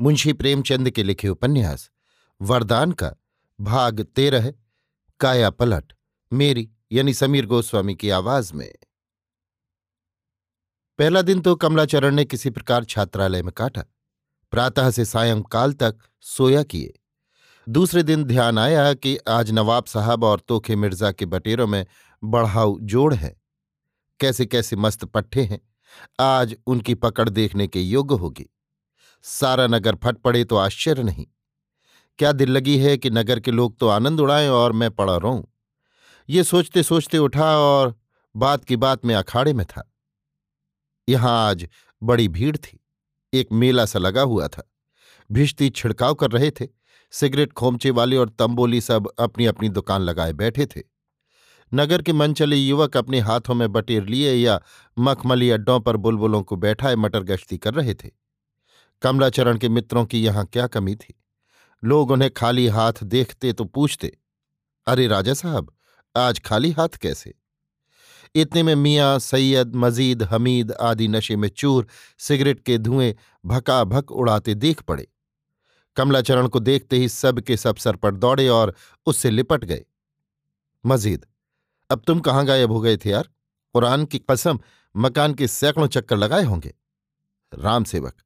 मुंशी प्रेमचंद के लिखे उपन्यास वरदान का भाग 13 काया पलट, मेरी यानी समीर गोस्वामी की आवाज में। पहला दिन तो कमलाचरण ने किसी प्रकार छात्रालय में काटा। प्रातः से सायंकाल तक सोया किए। दूसरे दिन ध्यान आया कि आज नवाब साहब और तोखे मिर्जा के बटेरों में बढ़ाऊ जोड़ है। कैसे कैसे मस्त पट्ठे हैं, आज उनकी पकड़ देखने के योग्य होगी। सारा नगर फट पड़े तो आश्चर्य नहीं। क्या दिल लगी है कि नगर के लोग तो आनंद उड़ाएं और मैं पड़ा रहूं। ये सोचते सोचते उठा और बात की बात में अखाड़े में था। यहां आज बड़ी भीड़ थी। एक मेला सा लगा हुआ था। भिश्ती छिड़काव कर रहे थे। सिगरेट खोमचे वाले और तंबोली सब अपनी अपनी दुकान लगाए बैठे थे। नगर के मनचले युवक अपने हाथों में बटेर लिए या मखमली अड्डों पर बुलबुलों को बैठाए मटर गश्ती कर रहे थे। कमलाचरण के मित्रों की यहाँ क्या कमी थी। लोग उन्हें खाली हाथ देखते तो पूछते, अरे राजा साहब, आज खाली हाथ कैसे? इतने में मियाँ, सैयद, मजीद, हमीद आदि नशे में चूर सिगरेट के धुएं भकाभक उड़ाते देख पड़े। कमलाचरण को देखते ही सब के सब सर पर दौड़े और उससे लिपट गए। मजीद, अब तुम कहाँ गायब हो गए थे यार? कुरान की कसम, मकान के सैकड़ों चक्कर लगाए होंगे। राम सेवक,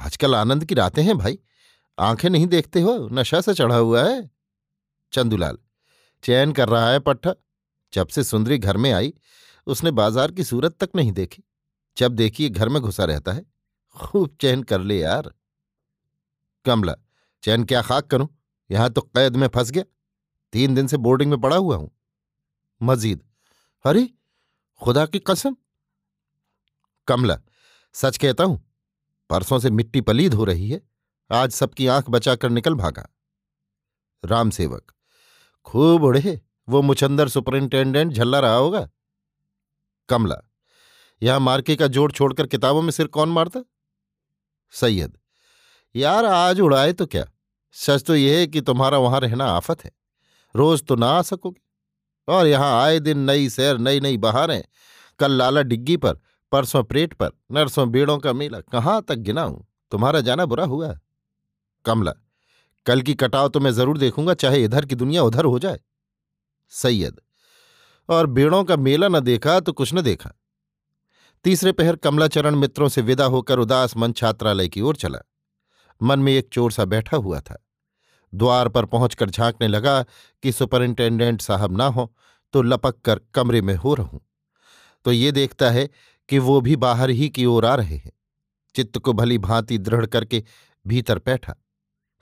आजकल आनंद की रातें हैं भाई, आंखें नहीं देखते हो, नशा सा चढ़ा हुआ है। चंदूलाल, चैन कर रहा है पट्ठा। जब से सुंदरी घर में आई उसने बाजार की सूरत तक नहीं देखी। जब देखिए घर में घुसा रहता है। खूब चैन कर ले यार। कमला, चैन क्या खाक करूं, यहां तो कैद में फंस गया। 3 दिन से बोर्डिंग में पड़ा हुआ हूं। मजीद, अरे खुदा की कसम। कमला, सच कहता हूं, परसों से मिट्टी पलीद हो रही है। आज सबकी आंख बचाकर निकल भागा। रामसेवक, खूब उड़े वो मुचंदर सुपरिंटेंडेंट झल्ला रहा होगा। कमला, यहां मार्के का जोड़ छोड़कर किताबों में सिर कौन मारता? सैयद, यार आज उड़ाए तो क्या। सच तो यह है कि तुम्हारा वहां रहना आफत है। रोज तो ना आ सकोगे, और यहां आए दिन नई सैर, नई नई बहारें। कल लाला डिग्गी पर, परसों प्रेट पर, नरसों बेड़ों का मेला, कहाँ तक गिनाऊं। तुम्हारा जाना बुरा हुआ। कमला, कल की कटाव तो मैं जरूर देखूंगा, चाहे इधर की दुनिया उधर हो जाए। सैयद, और बेड़ों का मेला न देखा तो कुछ न देखा। तीसरे पहर कमलाचरण मित्रों से विदा होकर उदास मन छात्रालय की ओर चला। मन में एक चोर सा बैठा हुआ था। द्वार पर पहुंचकर झांकने लगा कि सुपरिंटेंडेंट साहब ना हो तो लपक कर कमरे में हो रहूं। तो ये देखता है कि वो भी बाहर ही की ओर आ रहे हैं। चित्त को भली भांति दृढ़ करके भीतर बैठा।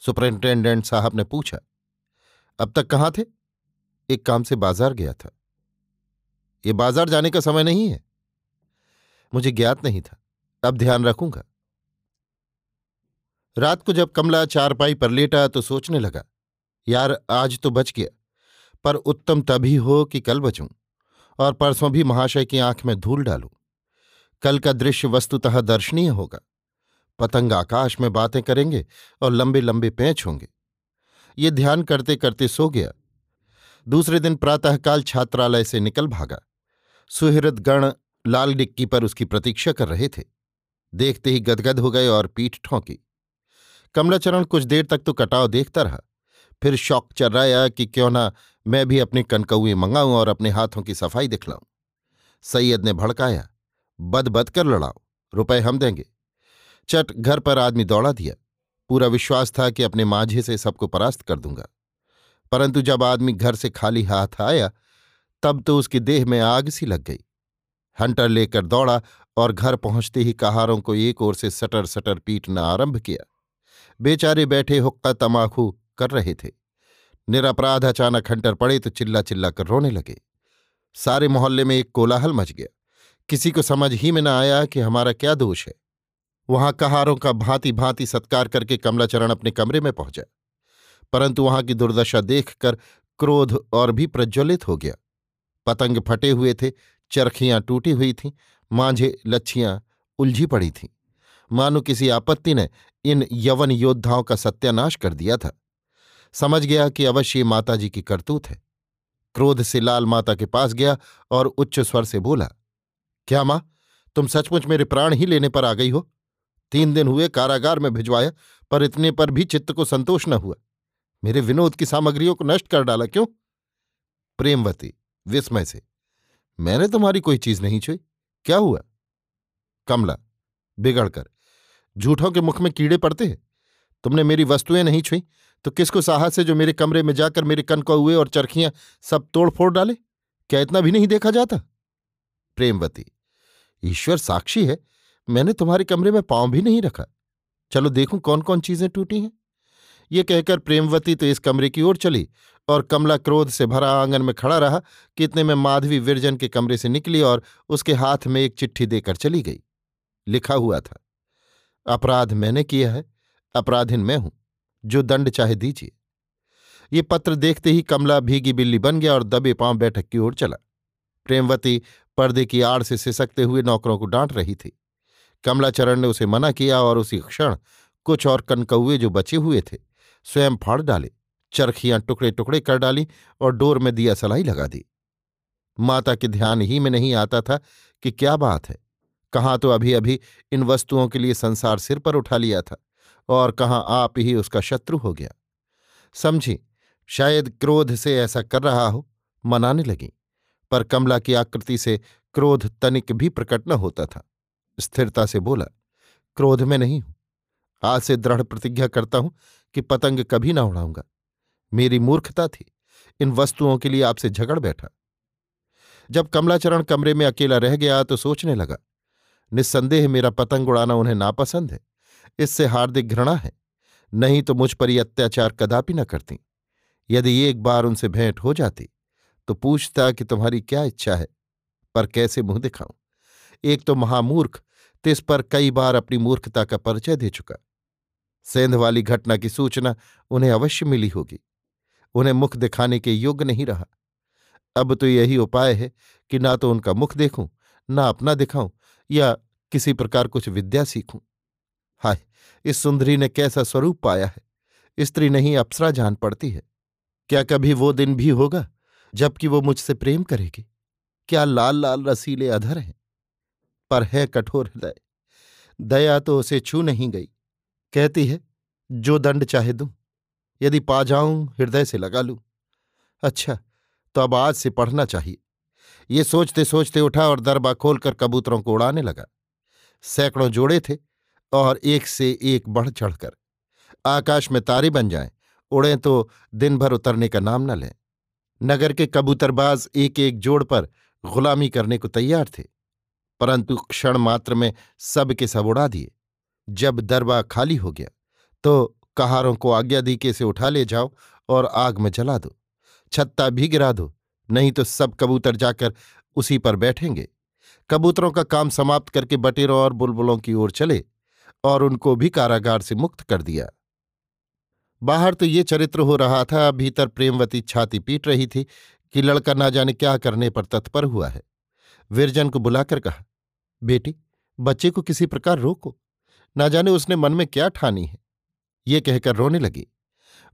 सुपरिंटेंडेंट साहब ने पूछा, अब तक कहाँ थे? एक काम से बाजार गया था। ये बाजार जाने का समय नहीं है। मुझे ज्ञात नहीं था, अब ध्यान रखूंगा। रात को जब कमला चारपाई पर लेटा तो सोचने लगा, यार आज तो बच गया, पर उत्तम तभी हो कि कल बचूं, और परसों भी महाशय की आंख में धूल डालूं। कल का दृश्य वस्तुतः दर्शनीय होगा। पतंग आकाश में बातें करेंगे और लंबे लंबे पैंच होंगे। ये ध्यान करते करते सो गया। दूसरे दिन प्रातःकाल छात्रालय से निकल भागा। सुहृदगण लाल डिक्की पर उसकी प्रतीक्षा कर रहे थे। देखते ही गदगद हो गए और पीठ ठोंकी। कमलाचरण कुछ देर तक तो कटाव देखता रहा। फिर शौक चर्राया कि क्यों ना मैं भी अपने कनकौए मंगाऊं और अपने हाथों की सफाई दिखलाऊं। सैयद ने भड़काया, बद बद कर लड़ाओ, रुपए हम देंगे। चट घर पर आदमी दौड़ा दिया। पूरा विश्वास था कि अपने माझे से सबको परास्त कर दूंगा, परंतु जब आदमी घर से खाली हाथ आया तब तो उसकी देह में आग सी लग गई। हंटर लेकर दौड़ा और घर पहुंचते ही कहारों को एक ओर से सटर सटर पीटना आरंभ किया। बेचारे बैठे हुक्का तमाखू कर रहे थे। निरपराध अचानक हंटर पड़े तो चिल्ला चिल्ला कर रोने लगे। सारे मोहल्ले में एक कोलाहल मच गया। किसी को समझ ही में न आया कि हमारा क्या दोष है। वहां कहारों का भांति भांति सत्कार करके कमलाचरण अपने कमरे में पहुंचा, परंतु वहां की दुर्दशा देखकर क्रोध और भी प्रज्वलित हो गया। पतंग फटे हुए थे, चरखियां टूटी हुई थीं, मांझे लच्छियां उलझी पड़ी थीं, मानो किसी आपत्ति ने इन यवन योद्धाओं का सत्यानाश कर दिया था। समझ गया कि अवश्य माताजी की करतूत है। क्रोध से लाल माता के पास गया और उच्च स्वर से बोला, क्या मां, तुम सचमुच मेरे प्राण ही लेने पर आ गई हो? 3 दिन हुए कारागार में भिजवाया, पर इतने पर भी चित्त को संतोष न हुआ। मेरे विनोद की सामग्रियों को नष्ट कर डाला क्यों? प्रेमवती विस्मय से, मैंने तुम्हारी कोई चीज नहीं छुई, क्या हुआ? कमला बिगड़कर, झूठों के मुख में कीड़े पड़ते हैं। तुमने मेरी वस्तुएं नहीं छुई तो किसको साहस है जो मेरे कमरे में जाकर मेरे कनकौए और चरखियां सब तोड़ फोड़ डाले? क्या इतना भी नहीं देखा जाता? प्रेमवती, ईश्वर साक्षी है, मैंने तुम्हारे कमरे में पांव भी नहीं रखा। चलो देखूं कौन कौन चीजें टूटी हैं। ये कहकर प्रेमवती तो इस कमरे की ओर चली और कमला क्रोध से भरा आंगन में खड़ा रहा कि इतने में माधवी विरजन के कमरे से निकली और उसके हाथ में एक चिट्ठी देकर चली गई। लिखा हुआ था, अपराध मैंने किया है, अपराधीन मैं हूं, जो दंड चाहे दीजिए। ये पत्र देखते ही कमला भीगी बिल्ली बन गया और दबे पांव बैठक की ओर चला। प्रेमवती पर्दे की आड़ से सिसकते हुए नौकरों को डांट रही थी। कमलाचरण ने उसे मना किया और उसी क्षण कुछ और कनकौए जो बचे हुए थे स्वयं फाड़ डाले, चरखियां टुकड़े टुकड़े कर डाली और डोर में दिया सलाई लगा दी। माता के ध्यान ही में नहीं आता था कि क्या बात है। कहाँ तो अभी अभी इन वस्तुओं के लिए संसार सिर पर उठा लिया था और कहाँ आप ही उसका शत्रु हो गया। समझी शायद क्रोध से ऐसा कर रहा हो, मनाने लगी, पर कमला की आकृति से क्रोध तनिक भी प्रकट न होता था। स्थिरता से बोला, क्रोध में नहीं हूं। आज से दृढ़ प्रतिज्ञा करता हूं कि पतंग कभी ना उड़ाऊंगा। मेरी मूर्खता थी, इन वस्तुओं के लिए आपसे झगड़ बैठा। जब कमलाचरण कमरे में अकेला रह गया तो सोचने लगा, निस्संदेह मेरा पतंग उड़ाना उन्हें नापसंद है, इससे हार्दिक घृणा है, नहीं तो मुझ पर ये अत्याचार कदापि न करती। यदि एक बार उनसे भेंट हो जाती तो पूछता कि तुम्हारी क्या इच्छा है, पर कैसे मुंह दिखाऊं? एक तो महामूर्ख, तिस पर कई बार अपनी मूर्खता का परिचय दे चुका। सेंध वाली घटना की सूचना उन्हें अवश्य मिली होगी। उन्हें मुख दिखाने के योग्य नहीं रहा। अब तो यही उपाय है कि ना तो उनका मुख देखूं, ना अपना दिखाऊं, या किसी प्रकार कुछ विद्या सीखूं। हाय, इस सुंदरी ने कैसा स्वरूप पाया है। स्त्री नहीं अप्सरा जान पड़ती है। क्या कभी वो दिन भी होगा जबकि वो मुझसे प्रेम करेगी? क्या लाल लाल रसीले अधर हैं, पर है कठोर हृदय। दया तो उसे छू नहीं गई। कहती है, जो दंड चाहे दूं, यदि पा जाऊं हृदय से लगा लूं। अच्छा, तो अब आज से पढ़ना चाहिए। ये सोचते सोचते उठा और दरबा खोलकर कबूतरों को उड़ाने लगा। सैकड़ों जोड़े थे और एक से एक बढ़ चढ़कर। आकाश में तारे बन जाएं, उड़ें तो दिन भर उतरने का नाम न लें। नगर के कबूतरबाज एक एक जोड़ पर गुलामी करने को तैयार थे, परंतु क्षण मात्र में सब के सब उड़ा दिए। जब दरबा खाली हो गया तो कहारों को आज्ञा दी कि इसे उठा ले जाओ और आग में जला दो, छत्ता भी गिरा दो, नहीं तो सब कबूतर जाकर उसी पर बैठेंगे। कबूतरों का काम समाप्त करके बटेरों और बुलबुलों की ओर चले और उनको भी कारागार से मुक्त कर दिया। बाहर तो ये चरित्र हो रहा था, भीतर प्रेमवती छाती पीट रही थी कि लड़का ना जाने क्या करने पर तत्पर हुआ है। विरजन को बुलाकर कहा, बेटी बच्चे को किसी प्रकार रोको, ना जाने उसने मन में क्या ठानी है। ये कहकर रोने लगी।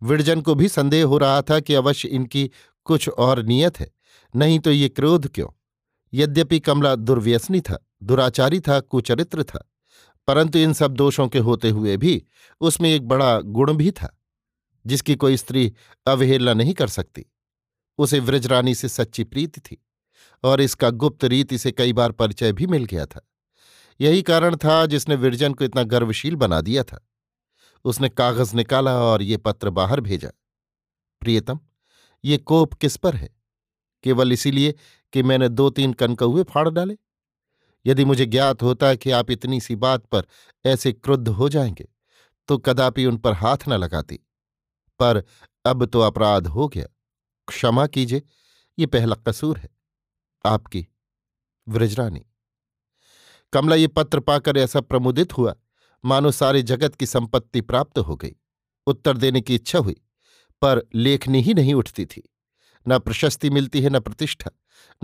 विरजन को भी संदेह हो रहा था कि अवश्य इनकी कुछ और नीयत है, नहीं तो ये क्रोध क्यों। यद्यपि कमला दुर्व्यसनी था, दुराचारी था, कुचरित्र था, परंतु इन सब दोषों के होते हुए भी उसमें एक बड़ा गुण भी था जिसकी कोई स्त्री अवहेलना नहीं कर सकती। उसे व्रजरानी से सच्ची प्रीति थी और इसका गुप्त रीति से कई बार परिचय भी मिल गया था। यही कारण था जिसने विरजन को इतना गर्वशील बना दिया था। उसने कागज निकाला और ये पत्र बाहर भेजा। प्रियतम, ये कोप किस पर है? केवल इसीलिए कि मैंने 2-3 कनकौए फाड़ डाले। यदि मुझे ज्ञात होता कि आप इतनी सी बात पर ऐसे क्रुद्ध हो जाएंगे तो कदापि उन पर हाथ न लगाती, पर अब तो अपराध हो गया। क्षमा कीजिए, ये पहला कसूर है। आपकी वृजरानी। कमला ये पत्र पाकर ऐसा प्रमुदित हुआ मानो सारे जगत की संपत्ति प्राप्त हो गई। उत्तर देने की इच्छा हुई पर लेखनी ही नहीं उठती थी। न प्रशस्ति मिलती है, न प्रतिष्ठा,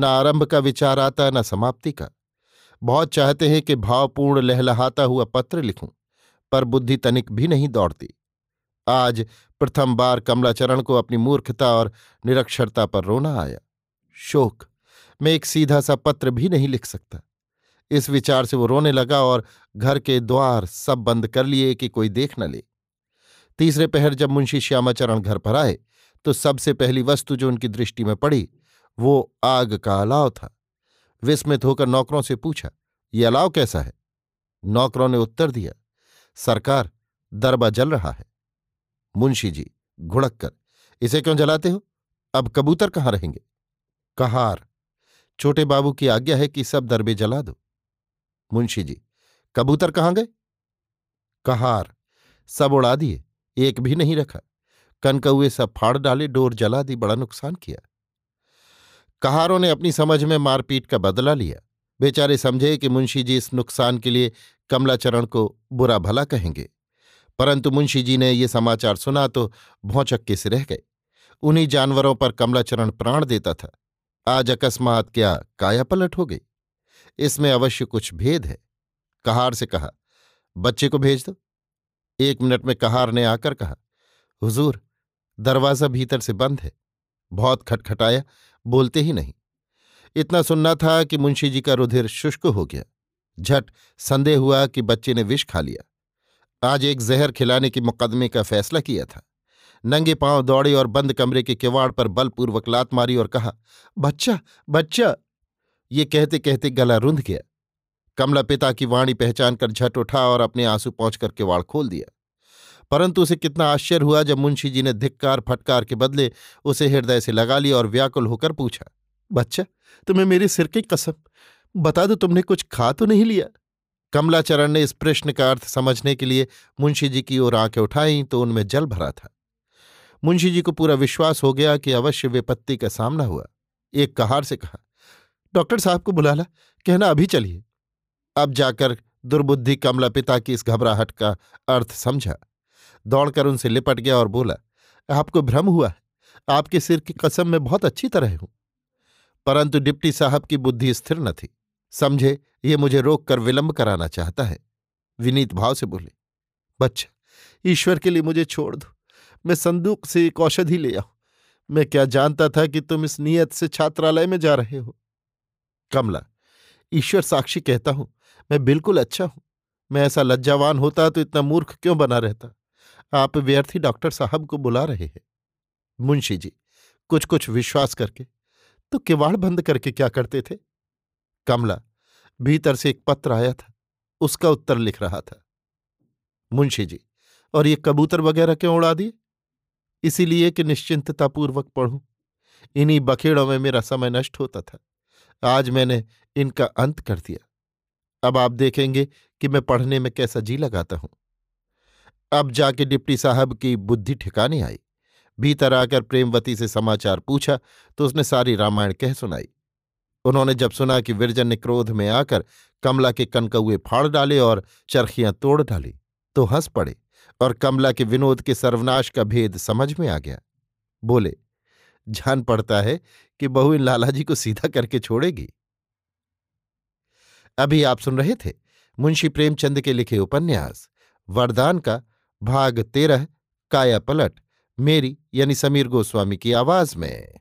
न आरंभ का विचार आता, न समाप्ति का। बहुत चाहते हैं कि भावपूर्ण लहलहाता हुआ पत्र लिखूं, पर बुद्धि तनिक भी नहीं दौड़ती। आज प्रथम बार कमलाचरण को अपनी मूर्खता और निरक्षरता पर रोना आया। शोक मैं एक सीधा सा पत्र भी नहीं लिख सकता। इस विचार से वो रोने लगा और घर के द्वार सब बंद कर लिए कि कोई देख न ले। तीसरे पहर जब मुंशी श्यामाचरण घर पर आए तो सबसे पहली वस्तु जो उनकी दृष्टि में पड़ी वो आग का अलाव था। विस्मित होकर नौकरों से पूछा, ये अलाव कैसा है? नौकरों ने उत्तर दिया, सरकार, दरबा जल रहा है। मुंशी जी घुड़क कर, इसे क्यों जलाते हो? अब कबूतर कहाँ रहेंगे? कहार, छोटे बाबू की आज्ञा है कि सब दरबे जला दो। मुंशी जी, कबूतर कहाँ गए? कहार, सब उड़ा दिए, एक भी नहीं रखा। कनकौए सब फाड़ डाले, डोर जला दी, बड़ा नुकसान किया। कहारों ने अपनी समझ में मारपीट का बदला लिया। बेचारे समझे कि मुंशी जी इस नुकसान के लिए कमलाचरण को बुरा भला कहेंगे, परंतु मुंशी जी ने ये समाचार सुना तो भौंचक्के से रह गए। उन्हीं जानवरों पर कमलाचरण प्राण देता था, आज अकस्मात क्या काया पलट हो गई। इसमें अवश्य कुछ भेद है। कहार से कहा, बच्चे को भेज दो। 1 मिनट में कहार ने आकर कहा, हुजूर, दरवाज़ा भीतर से बंद है। बहुत खटखटाया, बोलते ही नहीं। इतना सुनना था कि मुंशी जी का रुधिर शुष्क हो गया। झट संदेह हुआ कि बच्चे ने विष खा लिया। आज एक जहर खिलाने के मुकदमे का फैसला किया था। नंगे पांव दौड़े और बंद कमरे के किवाड़ पर बलपूर्वक लात मारी और कहा, बच्चा, बच्चा। ये कहते कहते गला रुंध गया। कमला पिता की वाणी पहचान कर झट उठा और अपने आंसू पोंछकर किवाड़ खोल दिया। परंतु उसे कितना आश्चर्य हुआ जब मुंशी जी ने धिक्कार फटकार के बदले उसे हृदय से लगा लिया और व्याकुल होकर पूछा, बच्चा, तुम्हें मेरे सिर की कसम, बता दो, तुमने कुछ खा तो नहीं लिया? कमलाचरण ने इस प्रश्न का अर्थ समझने के लिए मुंशी जी की ओर आंखें उठाईं तो उनमें जल भरा था। मुंशी जी को पूरा विश्वास हो गया कि अवश्य विपत्ति का सामना हुआ। एक कहार से कहा, डॉक्टर साहब को बुला ला, कहना अभी चलिए। अब जाकर दुर्बुद्धि कमला पिता की इस घबराहट का अर्थ समझा। दौड़कर उनसे लिपट गया और बोला, आपको भ्रम हुआ है, आपके सिर की कसम मैं बहुत अच्छी तरह हूं। परंतु डिप्टी साहब की बुद्धि स्थिर न थी, समझे ये मुझे रोककर विलंब कराना चाहता है। विनीत भाव से बोले, बच्चा, ईश्वर के लिए मुझे छोड़ दो, मैं संदूक से एक औषधि ले आऊं। मैं क्या जानता था कि तुम इस नीयत से छात्रालय में जा रहे हो। कमला, ईश्वर साक्षी कहता हूं, मैं बिल्कुल अच्छा हूं। मैं ऐसा लज्जावान होता तो इतना मूर्ख क्यों बना रहता? आप व्यर्थी डॉक्टर साहब को बुला रहे हैं। मुंशी जी, कुछ कुछ विश्वास करके तो किवाड़ बंद करके क्या करते थे? कमला, भीतर से एक पत्र आया था, उसका उत्तर लिख रहा था। मुंशी जी, और ये कबूतर वगैरह क्यों उड़ा दिए? इसीलिए कि निश्चिंततापूर्वक पढ़ूं। इन्हीं बखेड़ों में मेरा समय नष्ट होता था। आज मैंने इनका अंत कर दिया। अब आप देखेंगे कि मैं पढ़ने में कैसा जी लगाता हूं। अब जाके डिप्टी साहब की बुद्धि ठिकाने आई। भीतर आकर प्रेमवती से समाचार पूछा तो उसने सारी रामायण कह सुनाई। उन्होंने जब सुना कि विरजन ने क्रोध में आकर कमला के कनकौए फाड़ डाले और चरखियां तोड़ डाली तो हंस पड़े और कमला के विनोद के सर्वनाश का भेद समझ में आ गया। बोले, जान पड़ता है कि बहू इन लालाजी को सीधा करके छोड़ेगी। अभी आप सुन रहे थे मुंशी प्रेमचंद के लिखे उपन्यास वरदान का भाग 13 काया पलट, मेरी यानी समीर गोस्वामी की आवाज में।